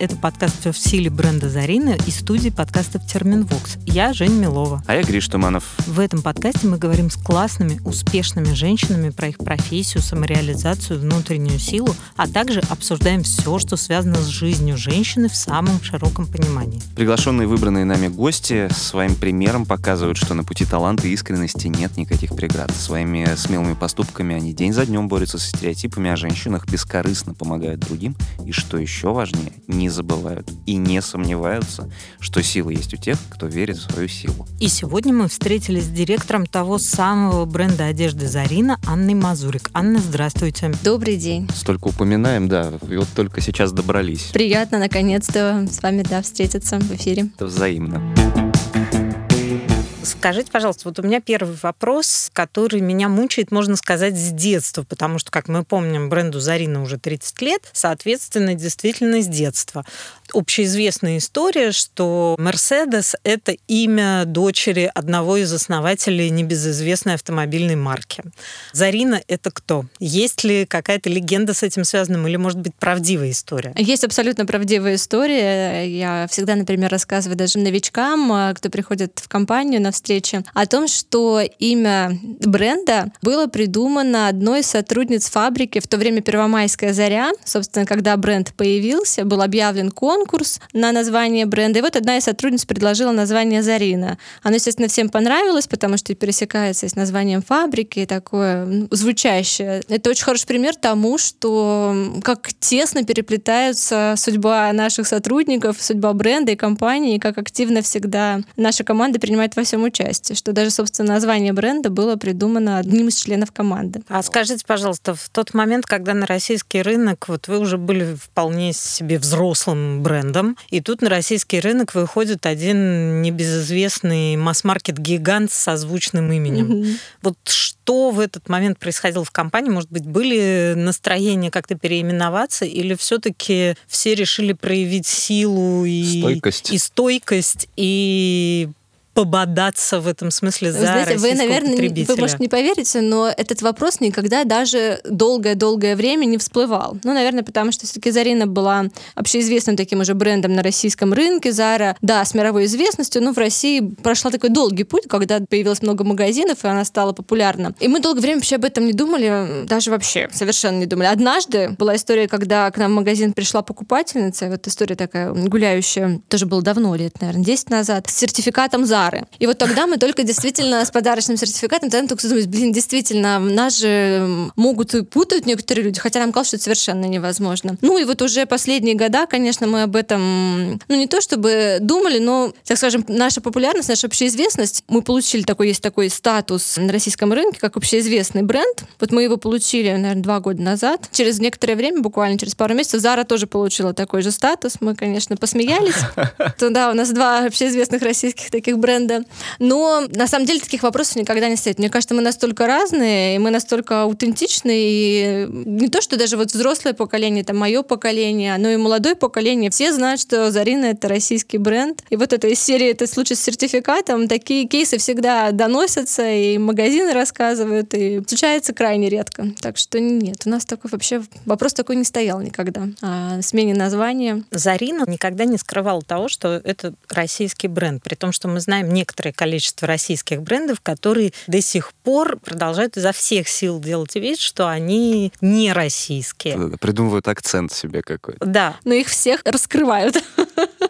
Это подкаст «Всё в силе» бренда Зарина и студии подкастов «Терминвокс». Я Женя Милова. А я Гриш Туманов. В этом подкасте мы говорим с классными, успешными женщинами про их профессию, самореализацию, внутреннюю силу, а также обсуждаем все, что связано с жизнью женщины в самом широком понимании. Приглашенные выбранные нами гости своим примером показывают, что на пути таланта и искренности нет никаких преград. Своими смелыми поступками они день за днем борются со стереотипами о женщинах, бескорыстно помогают другим и, что еще важнее, не забывают и не сомневаются, что сила есть у тех, кто верит в свою силу. И сегодня мы встретились с директором того самого бренда одежды «Зарина» Анной Мазурик. Анна, здравствуйте. Добрый день. Столько упоминаем, да, и вот только сейчас добрались. Приятно, наконец-то, с вами, да, встретиться в эфире. Это взаимно. Скажите, пожалуйста, вот у меня первый вопрос, который меня мучает, можно сказать, с детства, потому что, как мы помним, бренду «Зарина» уже 30 лет, соответственно, действительно с детства. Общеизвестная история, что «Мерседес» — это имя дочери одного из основателей небезызвестной автомобильной марки. «Зарина» — это кто? Есть ли какая-то легенда с этим связана или, может быть, правдивая история? Есть абсолютно правдивая история. Я всегда, например, рассказываю даже новичкам, кто приходит в компанию на встречи, о том, что имя бренда было придумано одной из сотрудниц фабрики в то время «Первомайская Заря». Собственно, когда бренд появился, был объявлен конкурс на название бренда. И вот одна из сотрудниц предложила название «Зарина». Оно, естественно, всем понравилось, потому что пересекается с названием фабрики, такое звучащее. Это очень хороший пример тому, что как тесно переплетаются судьба наших сотрудников, судьба бренда и компании, и как активно всегда наша команда принимает во всем участие, что даже, собственно, название бренда было придумано одним из членов команды. А скажите, пожалуйста, в тот момент, когда на российский рынок, вот вы уже были вполне себе взрослым брендом. И тут на российский рынок выходит один небезызвестный масс-маркет-гигант с созвучным именем. Mm-hmm. Вот что в этот момент происходило в компании? Может быть, были настроения как-то переименоваться? Или все-таки все решили проявить силу и стойкость и пободаться в этом смысле за российского потребителя? Вы, может, не поверите, но этот вопрос никогда даже долгое-долгое время не всплывал. Ну, наверное, потому что все-таки «Зарина» была общеизвестным таким уже брендом на российском рынке. «Зара», да, с мировой известностью, но в России прошла такой долгий путь, когда появилось много магазинов, и она стала популярна. И мы долгое время вообще об этом не думали, даже вообще совершенно не думали. Однажды была история, когда к нам в магазин пришла покупательница, вот история такая гуляющая, тоже было давно, лет, наверное, 10 назад, с сертификатом «Зара». И вот тогда мы только действительно с подарочным сертификатом, тогда мы только задумались, действительно, нас же могут и путать некоторые люди, хотя нам казалось, что это совершенно невозможно. Ну и вот уже последние года, конечно, мы об этом, ну не то чтобы думали, но, так скажем, наша популярность, наша общеизвестность, мы получили такой, есть такой статус на российском рынке, как общеизвестный бренд. Вот мы его получили, наверное, 2 года назад. Через некоторое время, буквально через пару месяцев, Zara тоже получила такой же статус. Мы, конечно, посмеялись. Да, у нас 2 общеизвестных российских таких бренда. Но на самом деле таких вопросов никогда не стоит. Мне кажется, мы настолько разные, и мы настолько аутентичны, и не то, что даже вот взрослое поколение, там, мое поколение, но и молодое поколение. Все знают, что «Зарина» — это российский бренд. И вот это из серии, это случай с сертификатом, такие кейсы всегда доносятся, и магазины рассказывают, и случается крайне редко. Так что нет, у нас такой вообще вопрос такой не стоял никогда. О смене названия. «Зарина» никогда не скрывала того, что это российский бренд, при том, что мы знаем некоторое количество российских брендов, которые до сих пор продолжают изо всех сил делать вид, что они не российские. Да, придумывают акцент себе какой-то. Да. Но их всех раскрывают.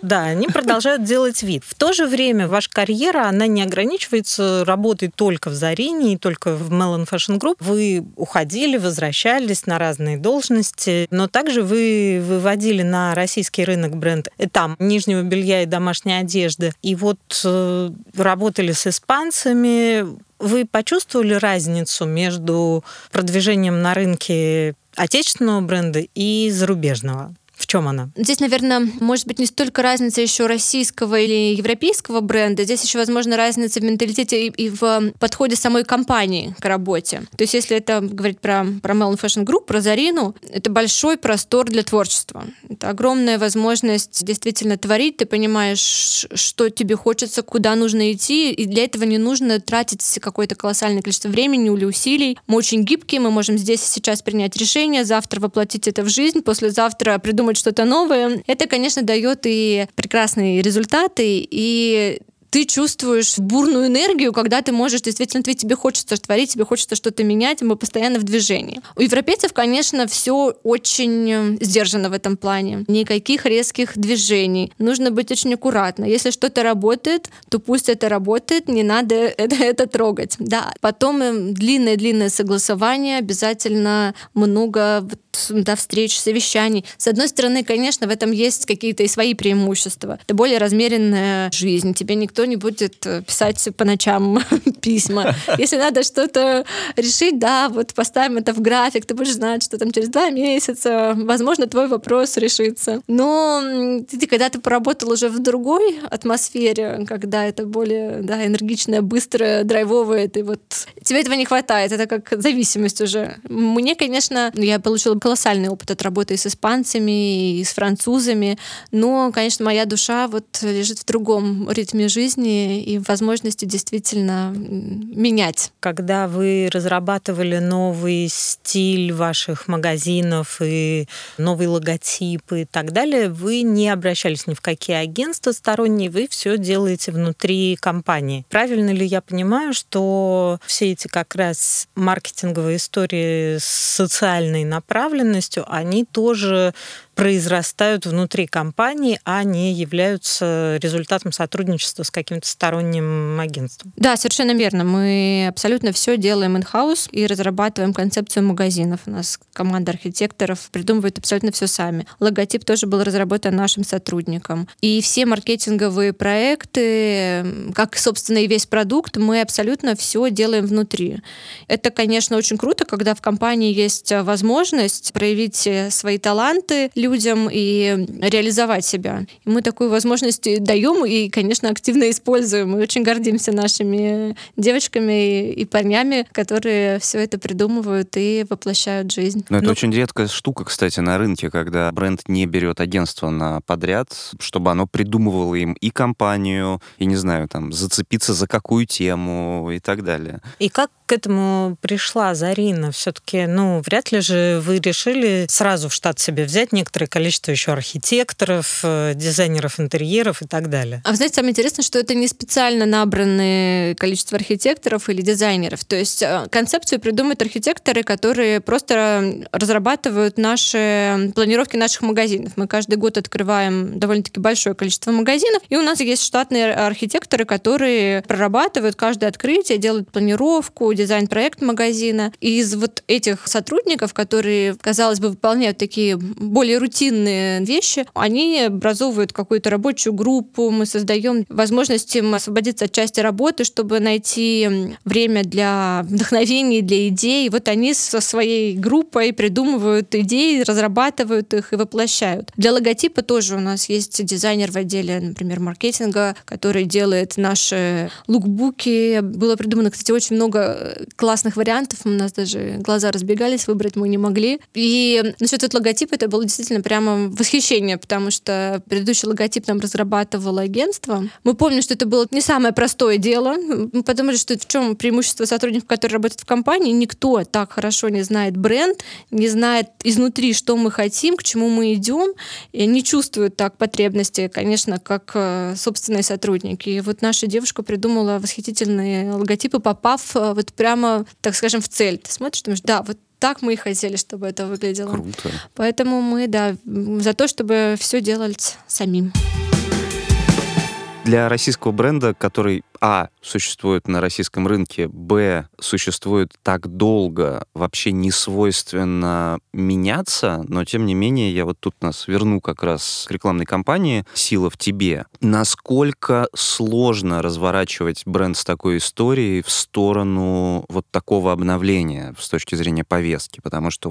Да, они продолжают делать вид. В то же время ваша карьера, она не ограничивается работой только в «Зарине» и только в Melon Fashion Group. Вы уходили, возвращались на разные должности, но также вы выводили на российский рынок бренд там нижнего белья и домашней одежды. И вот работали с испанцами. Вы почувствовали разницу между продвижением на рынке отечественного бренда и зарубежного? В чем она? Здесь, наверное, может быть не столько разница еще российского или европейского бренда. Здесь еще, возможно, разница в менталитете и в подходе самой компании к работе. То есть, если это говорить про Melon Fashion Group, про «Зарину», это большой простор для творчества. Это огромная возможность действительно творить. Ты понимаешь, что тебе хочется, куда нужно идти. И для этого не нужно тратить какое-то колоссальное количество времени или усилий. Мы очень гибкие, мы можем здесь и сейчас принять решение, завтра воплотить это в жизнь, послезавтра придумать что-то новое, это, конечно, дает и прекрасные результаты, и ты чувствуешь бурную энергию, когда ты можешь, действительно, тебе хочется творить, тебе хочется что-то менять, мы постоянно в движении. У европейцев, конечно, все очень сдержано в этом плане. Никаких резких движений. Нужно быть очень аккуратно. Если что-то работает, то пусть это работает, не надо это трогать. Да. Потом длинное-длинное согласование, обязательно много встреч, совещаний. С одной стороны, конечно, в этом есть какие-то и свои преимущества. Это более размеренная жизнь, тебе никто не будет писать по ночам письма. Если надо что-то решить, да, вот поставим это в график, ты будешь знать, что там через 2 месяца, возможно, твой вопрос решится. Но когда ты поработал уже в другой атмосфере, когда это более энергичное, быстрое, драйвовое, тебе этого не хватает, это как зависимость уже. Мне, конечно, я получила колоссальный опыт от работы и с испанцами, и с французами, но, конечно, моя душа лежит в другом ритме жизни и возможности действительно менять. Когда вы разрабатывали новый стиль ваших магазинов и новый логотип и так далее, вы не обращались ни в какие агентства сторонние, вы все делаете внутри компании. Правильно ли я понимаю, что все эти как раз маркетинговые истории с социальной направленностью, они тоже произрастают внутри компании, а не являются результатом сотрудничества с каким-то сторонним агентством? Да, совершенно верно. Мы абсолютно все делаем in-house и разрабатываем концепцию магазинов. У нас команда архитекторов придумывает абсолютно все сами. Логотип тоже был разработан нашим сотрудником. И все маркетинговые проекты, как, собственно, и весь продукт, мы абсолютно все делаем внутри. Это, конечно, очень круто, когда в компании есть возможность проявить свои таланты людям и реализовать себя. И мы такую возможность даем и, конечно, активно используем. Мы очень гордимся нашими девочками и парнями, которые все это придумывают и воплощают в жизнь. Но это очень редкая штука, кстати, на рынке, когда бренд не берет агентство на подряд, чтобы оно придумывало им и компанию, и, не знаю, там, зацепиться за какую тему и так далее. И как к этому пришла Зарина? Все-таки, вряд ли же вы решили сразу в штат себе взять некоторые количество еще архитекторов, дизайнеров интерьеров и так далее. А вы знаете, самое интересное, что это не специально набранное количество архитекторов или дизайнеров. То есть концепцию придумывают архитекторы, которые просто разрабатывают наши планировки наших магазинов. Мы каждый год открываем довольно-таки большое количество магазинов, и у нас есть штатные архитекторы, которые прорабатывают каждое открытие, делают планировку, дизайн-проект магазина. И из этих сотрудников, которые, казалось бы, выполняют такие более рутинные вещи, они образовывают какую-то рабочую группу, мы создаем возможности освободиться от части работы, чтобы найти время для вдохновения, для идей. Они со своей группой придумывают идеи, разрабатывают их и воплощают. Для логотипа тоже у нас есть дизайнер в отделе, например, маркетинга, который делает наши лукбуки. Было придумано, кстати, очень много классных вариантов, у нас даже глаза разбегались, выбрать мы не могли. И насчет логотипа это было действительно прямо восхищение, потому что предыдущий логотип нам разрабатывало агентство. Мы помним, что это было не самое простое дело. Мы подумали, что в чем преимущество сотрудников, которые работают в компании. Никто так хорошо не знает бренд, не знает изнутри, что мы хотим, к чему мы идем, и не чувствуют так потребности, конечно, как собственные сотрудники. И наша девушка придумала восхитительные логотипы, попав прямо, так скажем, в цель. Ты смотришь, думаешь, да, так мы и хотели, чтобы это выглядело. Круто. Поэтому мы, за то, чтобы все делать самим. Для российского бренда, который, существует на российском рынке, существует так долго, вообще не свойственно меняться, но, тем не менее, я тут нас верну как раз к рекламной кампании «Сила в тебе». Насколько сложно разворачивать бренд с такой историей в сторону такого обновления с точки зрения повестки? Потому что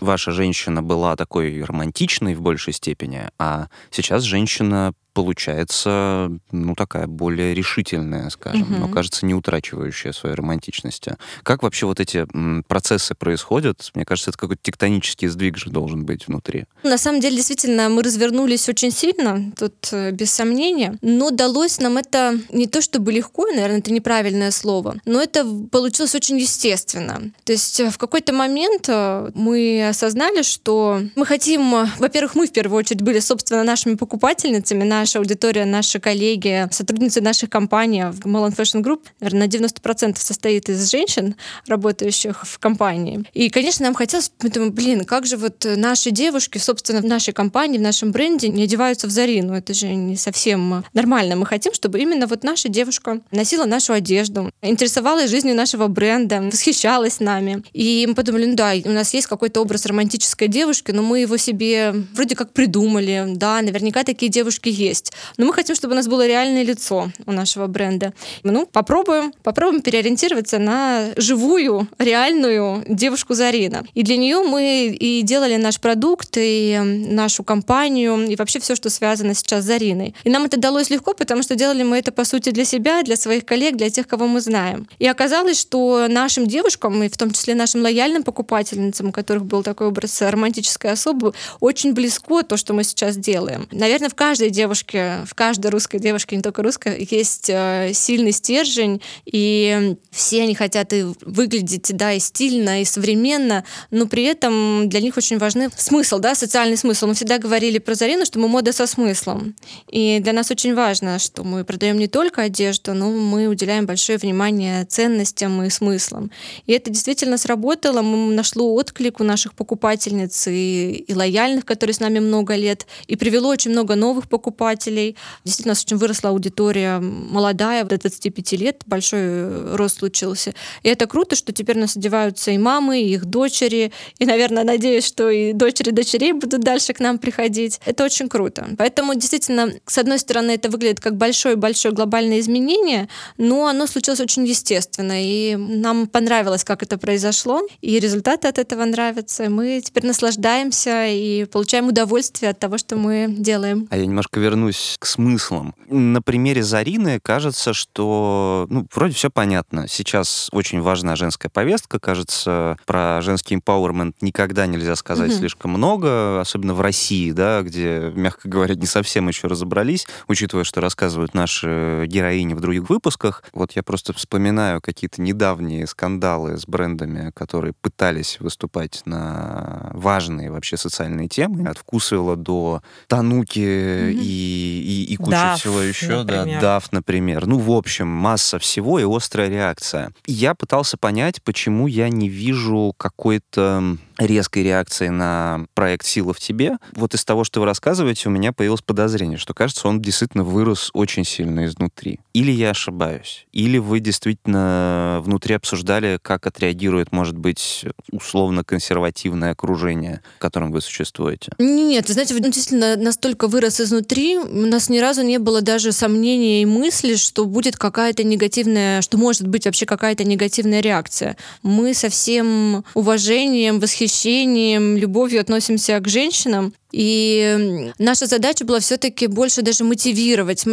ваша женщина была такой романтичной в большей степени, а сейчас женщина получается, ну, такая более решительная, скажем, но, кажется, не утрачивающая своей романтичности. Как вообще вот эти процессы происходят? Мне кажется, это какой-то тектонический сдвиг же должен быть внутри. На самом деле, действительно, мы развернулись очень сильно, тут без сомнения, но далось нам это не то чтобы легко, наверное, это неправильное слово, но это получилось очень естественно. То есть в какой-то момент мы осознали, что мы хотим... Во-первых, мы в первую очередь были, собственно, нашими покупательницами, наша аудитория, наши коллеги, сотрудницы наших компаний в Melon Fashion Group, наверное, на 90% состоит из женщин, работающих в компании. И, конечно, нам хотелось, мы думаем, блин, как же вот наши девушки, собственно, в нашей компании, в нашем бренде не одеваются в Зарину, это же не совсем нормально. Мы хотим, чтобы именно вот наша девушка носила нашу одежду, интересовалась жизнью нашего бренда, восхищалась нами. И мы подумали, ну да, у нас есть какой-то образ романтической девушки, но мы его себе вроде как придумали, да, наверняка такие девушки есть. Но мы хотим, чтобы у нас было реальное лицо у нашего бренда. Ну, попробуем переориентироваться на живую, реальную девушку Зарина. И для нее мы и делали наш продукт, и нашу компанию, и вообще все, что связано сейчас с Зариной. И нам это далось легко, потому что делали мы это, по сути, для себя, для своих коллег, для тех, кого мы знаем. И оказалось, что нашим девушкам, и в том числе нашим лояльным покупательницам, у которых был такой образ романтической особы, очень близко то, что мы сейчас делаем. Наверное, в каждой девушке, в каждой русской девушке, не только русской, есть сильный стержень, и все они хотят и выглядеть, да, и стильно, и современно, но при этом для них очень важны смысл, да, социальный смысл. Мы всегда говорили про Зарину, что мы мода со смыслом. И для нас очень важно, что мы продаем не только одежду, но мы уделяем большое внимание ценностям и смыслам. И это действительно сработало, нашло отклик у наших покупательниц и лояльных, которые с нами много лет, и привело очень много новых покупателей. Действительно, у нас очень выросла аудитория молодая, до 25 лет, большой рост случился. И это круто, что теперь нас одеваются и мамы, и их дочери, и, наверное, надеюсь, что и дочери дочерей будут дальше к нам приходить. Это очень круто. Поэтому, действительно, с одной стороны, это выглядит как большое-большое глобальное изменение, но оно случилось очень естественно, и нам понравилось, как это произошло, и результаты от этого нравятся, и мы теперь наслаждаемся и получаем удовольствие от того, что мы делаем. А я немножко вернусь к смыслам. На примере Зарины кажется, что, ну, вроде все понятно. Сейчас очень важна женская повестка, кажется, про женский эмпауэрмент никогда нельзя сказать слишком много, особенно в России, да, где, мягко говоря, не совсем еще разобрались, учитывая, что рассказывают наши героини в других выпусках. Вот я просто вспоминаю какие-то недавние скандалы с брендами, которые пытались выступать на важные вообще социальные темы, от Вкусвилла до Тануки и кучи всего еще. Например. Да, Даф, например. Ну, в общем, масса всего и острая реакция. Я пытался понять, почему я не вижу какой-то резкой реакции на проект «Сила в тебе». Вот из того, что вы рассказываете, у меня появилось подозрение, что, кажется, он действительно вырос очень сильно изнутри. Или я ошибаюсь, или вы действительно внутри обсуждали, как отреагирует, может быть, условно-консервативное окружение, в котором вы существуете. Нет, знаете, он действительно настолько вырос изнутри, у нас ни разу не было даже сомнений и мысли, что будет какая-то негативная, что может быть вообще какая-то негативная реакция. Мы со всем уважением, восхищением, любовью относимся к женщинам. И наша задача была все-таки больше даже мотивировать,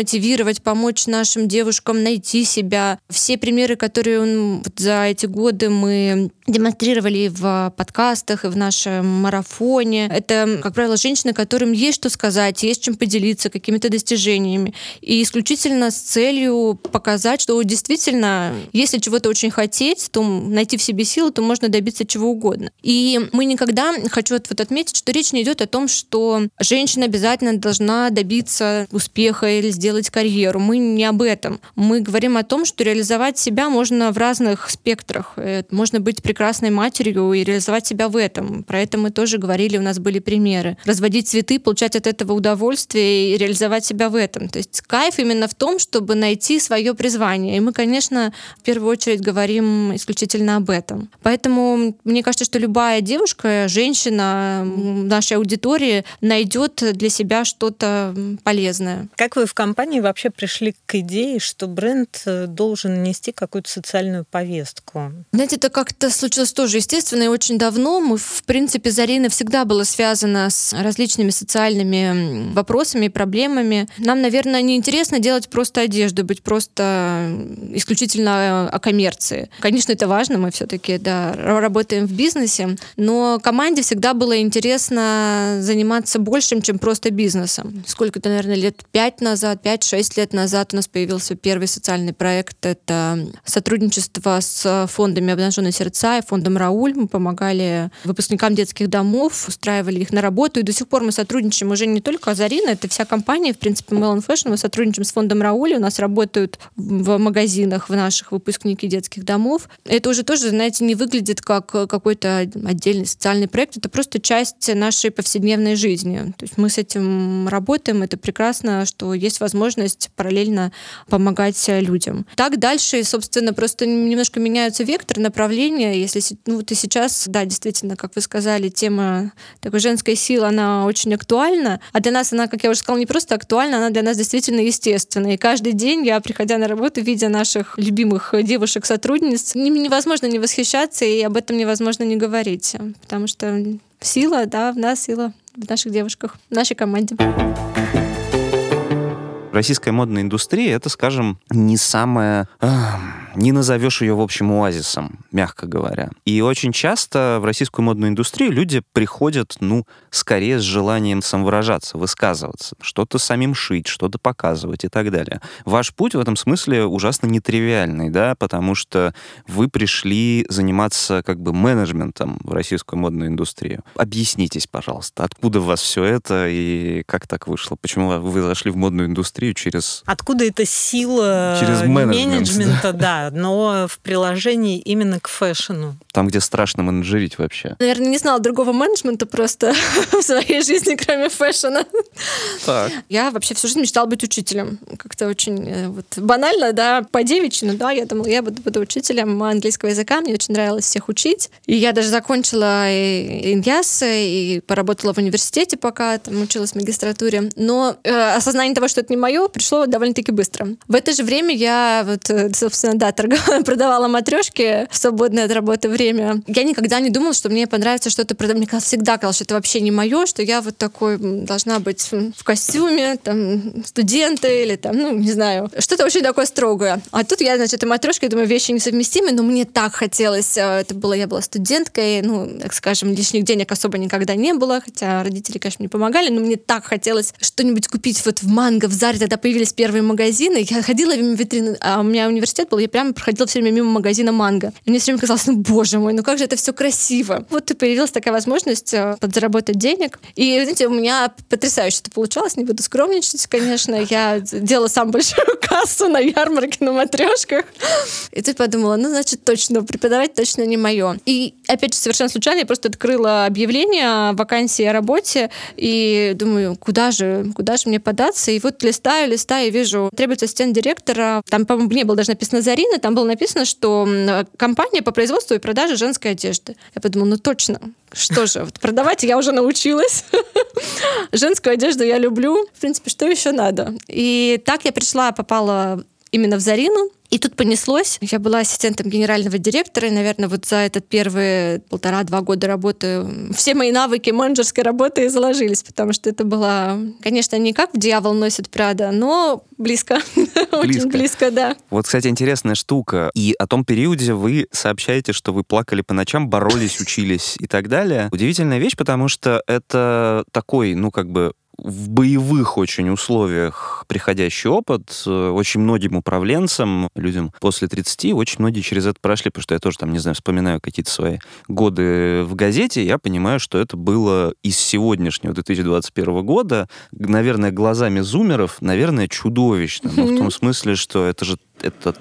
помочь нашим девушкам найти себя. Все примеры, которые за эти годы мы демонстрировали в подкастах и в нашем марафоне, это, как правило, женщины, которым есть что сказать, есть чем поделиться какими-то достижениями. И исключительно с целью показать, что действительно, если чего-то очень хотеть, то найти в себе силу, то можно добиться чего угодно. И мы никогда, хочу вот отметить, что речь не идет о том, что женщина обязательно должна добиться успеха или сделать карьеру. Мы не об этом. Мы говорим о том, что реализовать себя можно в разных спектрах. Можно быть прекрасной матерью и реализовать себя в этом. Про это мы тоже говорили, у нас были примеры. Разводить цветы, получать от этого удовольствие и реализовать себя в этом. То есть кайф именно в том, чтобы найти свое призвание. И мы, конечно, в первую очередь говорим исключительно об этом. Поэтому мне кажется, что любая девушка, женщина, наша аудитория, случае найдет для себя что-то полезное. Как вы в компании вообще пришли к идее, что бренд должен нести какую-то социальную повестку? Знаете, это как-то случилось тоже естественно и очень давно. Мы, в принципе, Зарина всегда была связана с различными социальными вопросами и проблемами. Нам, наверное, неинтересно делать просто одежду, быть просто исключительно о коммерции. Конечно, это важно, мы все-таки работаем в бизнесе, но команде всегда было интересно заниматься большим, чем просто бизнесом. Сколько-то, наверное, лет 5-6 лет назад у нас появился первый социальный проект. Это сотрудничество с фондами «Обнаженные сердца» и фондом «Рауль». Мы помогали выпускникам детских домов, устраивали их на работу. И до сих пор мы сотрудничаем уже не только «Зарина», это вся компания, в принципе, Melon Fashion. Мы сотрудничаем с фондом «Рауль». У нас работают в магазинах в наших выпускники детских домов. Это уже тоже, знаете, не выглядит как какой-то отдельный социальный проект. Это просто часть нашей повседневной жизни. То есть мы с этим работаем. Это прекрасно, что есть возможность параллельно помогать людям. Так дальше, собственно, просто немножко меняются векторы, направления. Если, вот и сейчас, да, действительно, как вы сказали, тема такой женской силы, она очень актуальна. А для нас она, как я уже сказала, не просто актуальна, она для нас действительно естественна. И каждый день я, приходя на работу, видя наших любимых девушек-сотрудниц, невозможно не восхищаться, и об этом невозможно не говорить. Потому что сила, да, в нас сила, в наших девушках, в нашей команде. Российская модная индустрия — это, скажем, не самая... Не назовешь ее, в общем, оазисом, мягко говоря. И очень часто в российскую модную индустрию люди приходят, скорее с желанием самовыражаться, высказываться, что-то самим шить, что-то показывать и так далее. Ваш путь в этом смысле ужасно нетривиальный, да, потому что вы пришли заниматься как бы менеджментом в российскую модную индустрию. Объяснитесь, пожалуйста, откуда у вас все это и как так вышло? Почему вы зашли в модную индустрию через... Откуда эта сила через менеджмента, да. Но в приложении именно к фэшну. Там, где страшно менеджерить вообще. Наверное, не знала другого менеджмента просто в своей жизни, кроме фэшна. Так. Я вообще всю жизнь мечтала быть учителем. Как-то очень банально, да, по-девичьи, я думала, я буду учителем английского языка, мне очень нравилось всех учить. И я даже закончила Иняз, и поработала в университете пока, там училась в магистратуре. Но осознание того, что это не мое, пришло довольно-таки быстро. В это же время я, собственно, продавала матрешки в свободное от работы время. Я никогда не думала, что мне понравится что-то продавать. Мне всегда казалось, что это вообще не мое, что я такой должна быть в костюме, студента или не знаю. Что-то очень такое строгое. А тут я, и матрешка, я думаю, вещи несовместимы, но мне так хотелось. Я была студенткой, так скажем, лишних денег особо никогда не было, хотя родители, конечно, мне помогали, но мне так хотелось что-нибудь купить в Манго, в Заре. Тогда появились первые магазины. Я ходила в витрины, а у меня университет был, я прямо проходила все время мимо магазина «Манго». И мне все время казалось, боже мой, как же это все красиво. Вот и появилась такая возможность подзаработать денег. И, знаете, у меня потрясающе это получалось, не буду скромничать, конечно. Я делала самую большую кассу на ярмарке, на матрешках. И тут подумала, значит, точно, преподавать точно не мое. И, опять же, совершенно случайно я просто открыла объявление о вакансии, о работе, и думаю, куда же мне податься? И листаю, и вижу, требуется ассистент-директора. Там, по-моему, не было даже написано «Зарина», там было написано, что компания по производству и продаже женской одежды. Я подумала, точно, что же, продавать я уже научилась. Женскую одежду я люблю. В принципе, что еще надо? И так я попала именно в «Зарину». И тут понеслось. Я была ассистентом генерального директора, и, наверное, за этот первые 1,5-2 года работы все мои навыки менеджерской работы и заложились, потому что это было, конечно, не как в «Дьявол носит Prada», но близко. Очень близко, да. Вот, кстати, интересная штука. И о том периоде вы сообщаете, что вы плакали по ночам, боролись, учились и так далее. Удивительная вещь, потому что это такой, в боевых очень условиях приходящий опыт. Очень многим управленцам, людям после 30, очень многие через это прошли, потому что я тоже, вспоминаю какие-то свои годы в газете, я понимаю, что это было из сегодняшнего 2021 года, наверное, глазами зумеров, наверное, чудовищно. Но в том смысле, что это же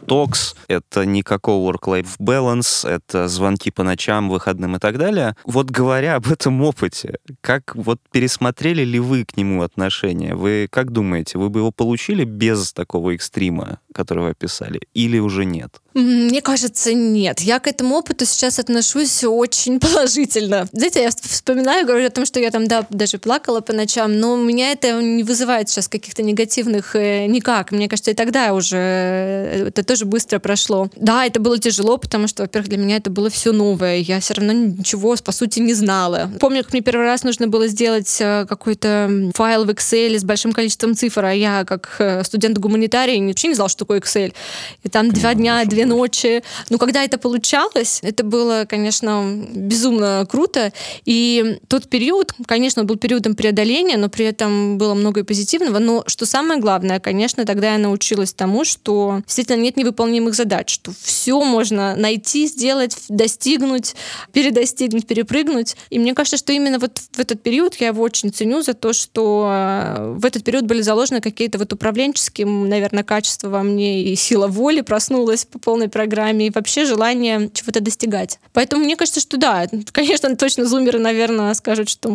токс, это никакого work-life balance, это звонки по ночам, выходным и так далее. Говоря об этом опыте, как пересмотрели ли вы к нему нему отношение. Вы как думаете, вы бы его получили без такого экстрима, который вы описали, или уже нет? Мне кажется, нет. Я к этому опыту сейчас отношусь очень положительно. Знаете, я вспоминаю, говорю о том, что я там, да, даже плакала по ночам, но у меня это не вызывает сейчас каких-то негативных никак. Мне кажется, и тогда уже это тоже быстро прошло. Да, это было тяжело, потому что, во-первых, для меня это было все новое. Я все равно ничего, по сути, не знала. Помню, как мне первый раз нужно было сделать какой-то файл в Excel с большим количеством цифр, а я, как студент-гуманитарий, вообще не знала, что такое Excel. И там 2 дня, 2 ночи. Но когда это получалось, это было, конечно, безумно круто. И тот период, конечно, был периодом преодоления, но при этом было много и позитивного. Но что самое главное, конечно, тогда я научилась тому, что действительно нет невыполнимых задач, что все можно найти, сделать, достигнуть, передостигнуть, перепрыгнуть. И мне кажется, что именно вот в этот период я его очень ценю за то, что в этот период были заложены какие-то вот управленческие, наверное, качества во мне, и сила воли проснулась по полной программе, и вообще желание чего-то достигать. Поэтому мне кажется, что да, конечно, точно зумеры, наверное, скажут, что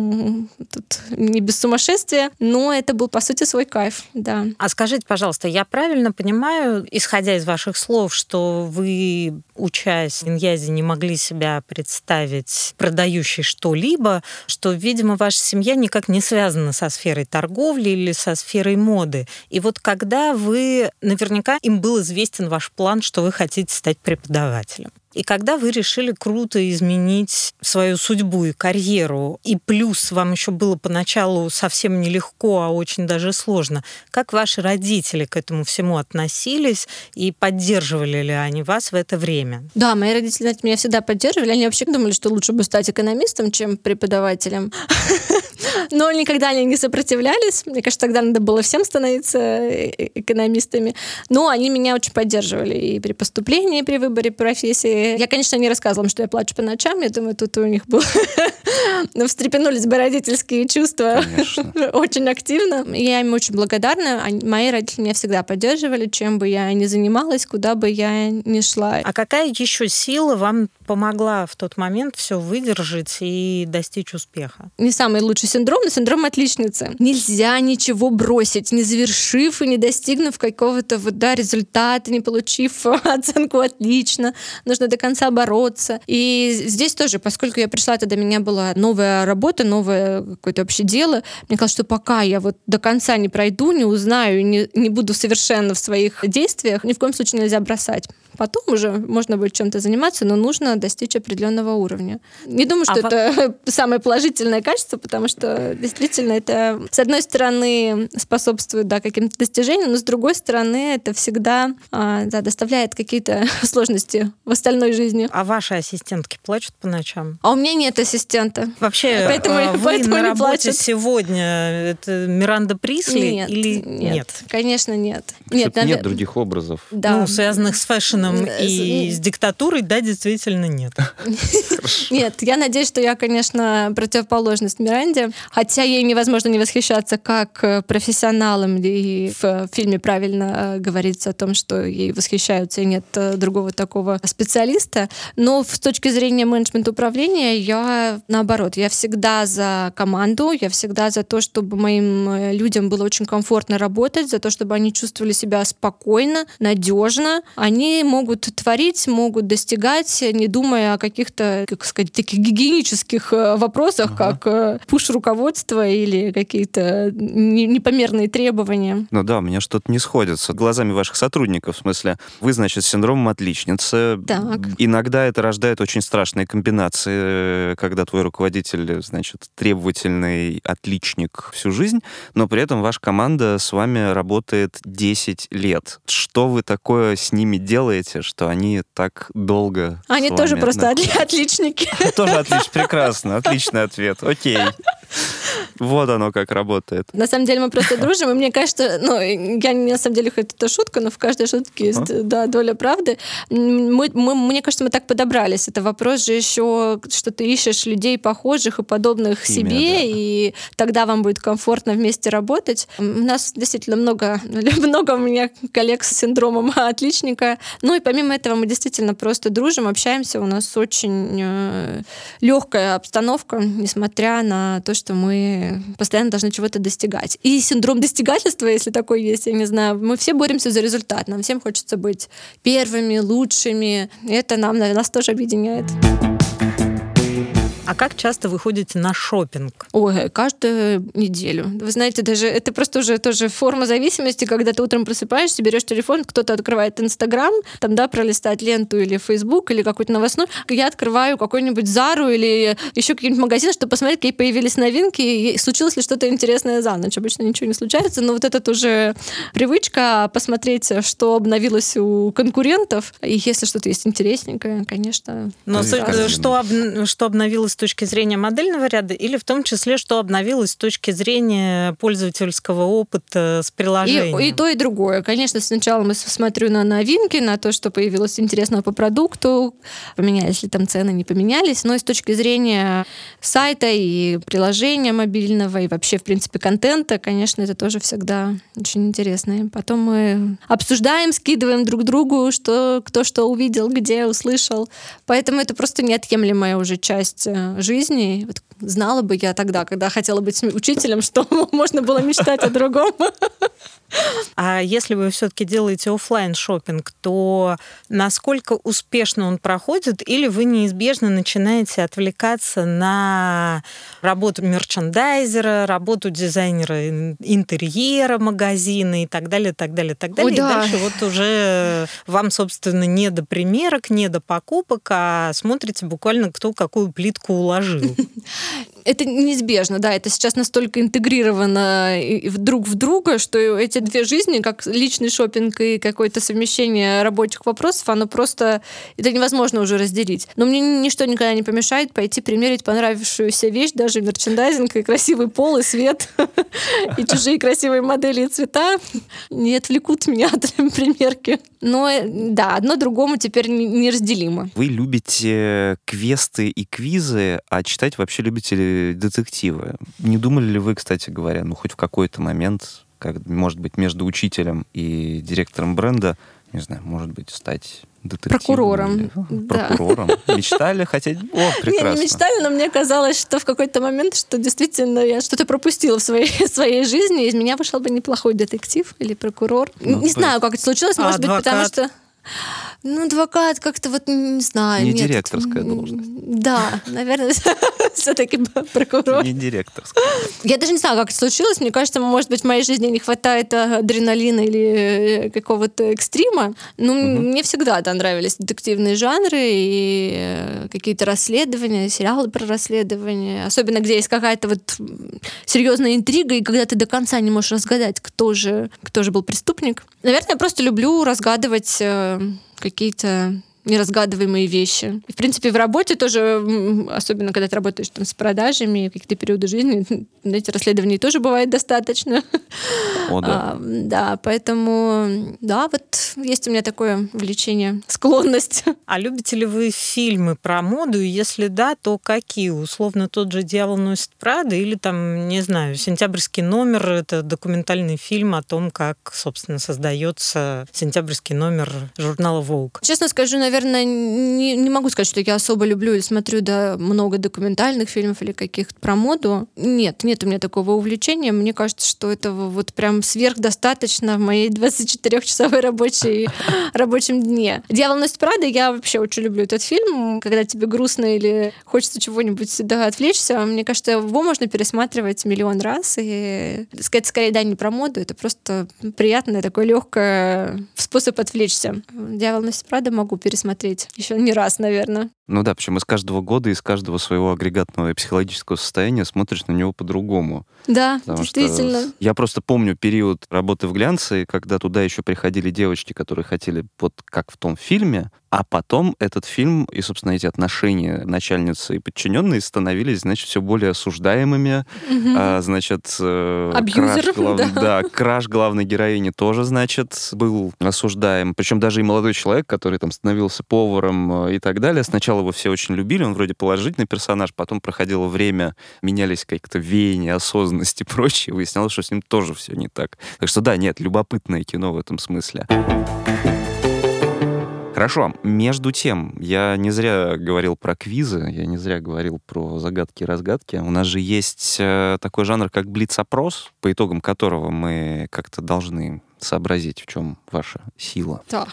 тут не без сумасшествия, но это был, по сути, свой кайф, да. А скажите, пожалуйста, я правильно понимаю, исходя из ваших слов, что вы, учась в Иньязе, не могли себя представить продающей что-либо, что, видимо, ваша семья никак не связана со сферой торговли или со сферой моды. И вот когда вы, наверняка им был известен ваш план, что вы хотите стать преподавателем. И когда вы решили круто изменить свою судьбу и карьеру, и плюс вам еще было поначалу совсем нелегко, а очень даже сложно, как ваши родители к этому всему относились и поддерживали ли они вас в это время? Да, мои родители меня всегда поддерживали. Они вообще думали, что лучше бы стать экономистом, чем преподавателем. Но никогда они не сопротивлялись. Мне кажется, тогда надо было всем становиться экономистами. Но они меня очень поддерживали и при поступлении, и при выборе профессии. Я, конечно, не рассказывала им, что я плачу по ночам. Я думаю, тут у них было... встрепенулись бы родительские чувства очень активно. Я им очень благодарна. Мои родители меня всегда поддерживали, чем бы я ни занималась, куда бы я ни шла. А какая еще сила вам помогла в тот момент все выдержать и достичь успеха? Не самый лучший синдром, но синдром отличницы. Нельзя ничего бросить, не завершив и не достигнув какого-то вот, да, результата, не получив оценку «отлично». Нужно до конца бороться. И здесь тоже, поскольку я пришла, тогда у меня была новая работа, новое какое-то вообще дело, мне казалось, что пока я вот до конца не пройду, не узнаю, не буду совершенно в своих действиях, ни в коем случае нельзя бросать. Потом уже можно будет чем-то заниматься, но нужно достичь определенного уровня. Не думаю, что это самое положительное качество, потому что действительно это, с одной стороны, способствует, да, каким-то достижениям, но с другой стороны, это всегда, да, доставляет какие-то сложности в остальной жизни. А ваши ассистентки плачут по ночам? А у меня нет ассистента. Вообще, поэтому на работе сегодня это Миранда Пристли или нет? Конечно, нет. Нет других образов. Да. Ну, связанных с фэшном и с диктатурой, да, действительно нет. Нет, я надеюсь, что я, конечно, противоположность Миранде, хотя ей невозможно не восхищаться как профессионалом, и в фильме правильно говорится о том, что ей восхищаются, и нет другого такого специалиста, но с точки зрения менеджмента управления я наоборот. Я всегда за команду, я всегда за то, чтобы моим людям было очень комфортно работать, за то, чтобы они чувствовали себя спокойно, надежно. Они могут творить, могут достигать, не думая о каких-то, как сказать, таких гигиенических вопросах, как пуш руководства или какие-то непомерные требования. Ну да, у меня что-то не сходится. Глазами ваших сотрудников, в смысле, вы, значит, с синдромом отличницы. Так. Иногда это рождает очень страшные комбинации, когда твой руководитель, значит, требовательный отличник всю жизнь, но при этом ваша команда с вами работает 10 лет. Что вы такое с ними делаете, что они так долго... Они тоже просто отличники. Тоже отлично, прекрасно, отличный ответ, окей. Вот оно как работает. На самом деле мы просто дружим, и мне кажется, я на самом деле, хоть это шутка, но в каждой шутке есть, да, доля правды. Мне кажется, мы так подобрались. Это вопрос же еще, что ты ищешь людей похожих и подобных себе, да. И тогда вам будет комфортно вместе работать. У нас действительно много у меня коллег с синдромом отличника. Ну и помимо этого мы действительно просто дружим, общаемся. У нас очень легкая обстановка, несмотря на то, что мы постоянно должны чего-то достигать. И синдром достигательства, если такой есть, я не знаю, мы все боремся за результат, нам всем хочется быть первыми, лучшими. Это нам, наверное, нас тоже объединяет. А как часто вы ходите на шопинг? Ой, каждую неделю. Вы знаете, даже это просто уже тоже форма зависимости, когда ты утром просыпаешься, берешь телефон, кто-то открывает Инстаграм, там, да, пролистать ленту или Фейсбук, или какую-то новостную. Я открываю какую-нибудь Зару или еще какие-нибудь магазины, чтобы посмотреть, какие появились новинки, и случилось ли что-то интересное за ночь. Обычно ничего не случается, но вот это тоже привычка посмотреть, что обновилось у конкурентов, и если что-то есть интересненькое, конечно. Но что обновилось с точки зрения модельного ряда, или в том числе, что обновилось с точки зрения пользовательского опыта с приложением? И то, и другое. Конечно, сначала я смотрю на новинки, на то, что появилось интересного по продукту, поменялись ли там цены, не поменялись, но и с точки зрения сайта и приложения мобильного, и вообще, в принципе, контента, конечно, это тоже всегда очень интересно. И потом мы обсуждаем, скидываем друг другу, что, кто что увидел, где услышал. Поэтому это просто неотъемлемая уже часть жизни. Вот знала бы я тогда, когда хотела быть учителем, что можно было мечтать о другом. А если вы все-таки делаете офлайн шопинг, то насколько успешно он проходит, или вы неизбежно начинаете отвлекаться на работу мерчендайзера, работу дизайнера интерьера магазина и так далее, так далее, так далее. Ой, и да. Дальше вот уже вам, собственно, не до примерок, не до покупок, а смотрите буквально, кто какую плитку уложил. Это неизбежно, да, это сейчас настолько интегрировано друг в друга, что эти две жизни, как личный шопинг и какое-то совмещение рабочих вопросов, оно просто, это невозможно уже разделить. Но мне ничто никогда не помешает пойти примерить понравившуюся вещь, даже мерчендайзинг, и красивый пол, и свет, и чужие красивые модели, и цвета не отвлекут меня от примерки. Но да, одно другому теперь неразделимо. Вы любите квесты и квизы, а читать вообще любите детективы. Не думали ли вы, кстати говоря, ну хоть в какой-то момент, как, может быть, между учителем и директором бренда, не знаю, может быть, стать детективом? Прокурором. Да. Прокурором. Мечтали хотеть? О, прекрасно. Не мечтали, но мне казалось, что в какой-то момент, что действительно я что-то пропустила в своей жизни, и из меня вышел бы неплохой детектив или прокурор. Ну, не знаю, как это случилось, может быть, потому что... Ну, адвокат как-то вот, не знаю. Не директорская должность. Да, наверное, все-таки прокурор. Не директорская. Я даже не знаю, как это случилось. Мне кажется, может быть, в моей жизни не хватает адреналина или какого-то экстрима. Но мне всегда нравились детективные жанры и какие-то расследования, сериалы про расследования. Особенно, где есть какая-то вот серьезная интрига, и когда ты до конца не можешь разгадать, кто же был преступник. Наверное, я просто люблю разгадывать какие-то неразгадываемые вещи. И, в принципе, в работе тоже, особенно когда ты работаешь там с продажами, в какие-то периоды жизни, знаете, расследований тоже бывает достаточно. О, да. Да, поэтому, да, вот есть у меня такое влечение, склонность. А любите ли вы фильмы про моду? И если да, то какие? Условно, тот же «Дьявол носит Prada» или там, не знаю, «Сентябрьский номер» — это документальный фильм о том, как, собственно, создается «Сентябрьский номер» журнала Vogue. Честно скажу, наверное, не могу сказать, что я особо люблю или смотрю много документальных фильмов или каких-то про моду. Нет у меня такого увлечения. Мне кажется, что этого вот прям сверхдостаточно в моей 24-часовой рабочем дне. «Дьявол носит Prada» я вообще очень люблю этот фильм. Когда тебе грустно или хочется чего-нибудь отвлечься, мне кажется, его можно пересматривать миллион раз. И сказать, скорее, да, не про моду, это просто приятный такой легкий способ отвлечься. «Дьявол носит Prada» могу пересмотреть еще не раз, наверное. Ну да, причем из каждого года, из каждого своего агрегатного и психологического состояния смотришь на него по-другому. Да, потому действительно. Я просто помню период работы в «Глянце», когда туда еще приходили девочки, которые хотели вот как в том фильме, а потом этот фильм и, собственно, эти отношения начальницы и подчиненной становились, значит, все более осуждаемыми. Значит, абьюзер, краш главной героини тоже, значит, был осуждаем. Причем даже и молодой человек, который там становился поваром и так далее, сначала его все очень любили, он вроде положительный персонаж, потом проходило время, менялись как-то веяния, осознанность и прочее, выяснялось, что с ним тоже все не так. Так что да, нет, любопытное кино в этом смысле. Хорошо, между тем, я не зря говорил про квизы, я не зря говорил про загадки и разгадки. У нас же есть такой жанр, как блиц-опрос, по итогам которого мы как-то должны сообразить, в чем ваша сила. Так.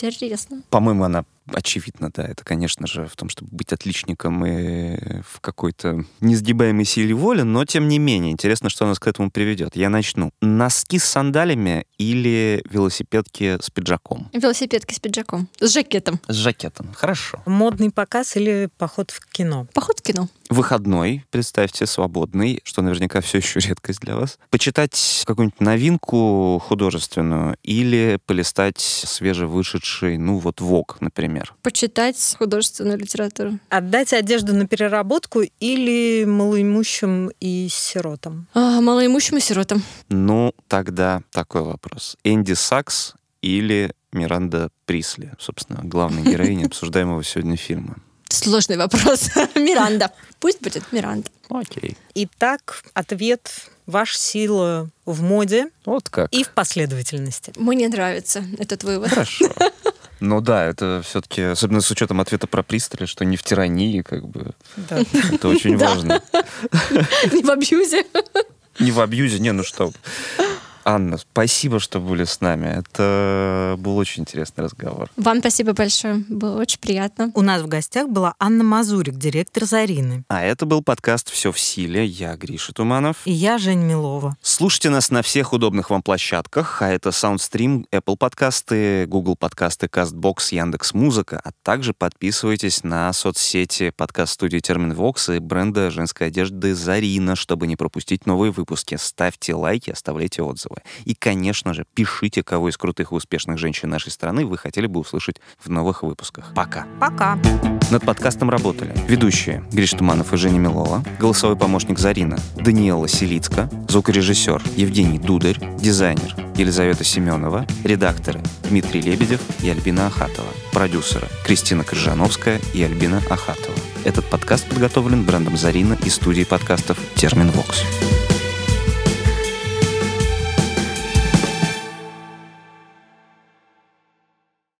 Интересно. По-моему, она очевидна, да. Это, конечно же, в том, чтобы быть отличником и в какой-то несгибаемой силе воли, но, тем не менее, интересно, что нас к этому приведет. Я начну. Носки с сандалями или велосипедки с пиджаком? Велосипедки с пиджаком. С жакетом. С жакетом. Хорошо. Модный показ или поход в кино? Поход в кино. Выходной, представьте, свободный, что наверняка все еще редкость для вас. Почитать какую-нибудь новинку художественную или полистать свежевышедший, Vogue, например. Почитать художественную литературу. Отдать одежду на переработку или малоимущим и сиротам? Малоимущим и сиротам. Тогда такой вопрос. Энди Сакс или Миранда Пристли, собственно, главная героиня обсуждаемого сегодня фильма? Сложный вопрос. Миранда. Пусть будет Миранда. Окей. Итак, ответ. Ваша сила в моде. Вот как. И в последовательности. Мне нравится этот вывод. Хорошо. Это все-таки, особенно с учетом ответа про пристрель, что не в тирании, Да. Это очень важно. Не в абьюзе. Не в абьюзе, Анна, спасибо, что были с нами. Это был очень интересный разговор. Вам спасибо большое. Было очень приятно. У нас в гостях была Анна Мазурик, директор «Зарины». А это был подкаст «Всё в силе». Я Гриша Туманов. И я Жень Милова. Слушайте нас на всех удобных вам площадках. А это SoundStream, Apple Podcasts, Google Podcasts, Castbox, Яндекс.Музыка. А также подписывайтесь на соцсети подкаст-студии «Терминвокс» и бренда женской одежды «Зарина», чтобы не пропустить новые выпуски. Ставьте лайки, оставляйте отзывы. И, конечно же, пишите, кого из крутых и успешных женщин нашей страны вы хотели бы услышать в новых выпусках. Пока. Пока. Над подкастом работали ведущие Гриша Туманов и Женя Милова, голосовой помощник Зарина Даниэла Селицка, звукорежиссер Евгений Дударь, дизайнер Елизавета Семенова, редакторы Дмитрий Лебедев и Альбина Ахатова, продюсеры Кристина Крыжановская и Альбина Ахатова. Этот подкаст подготовлен брендом Зарина и студией подкастов «Терминвокс».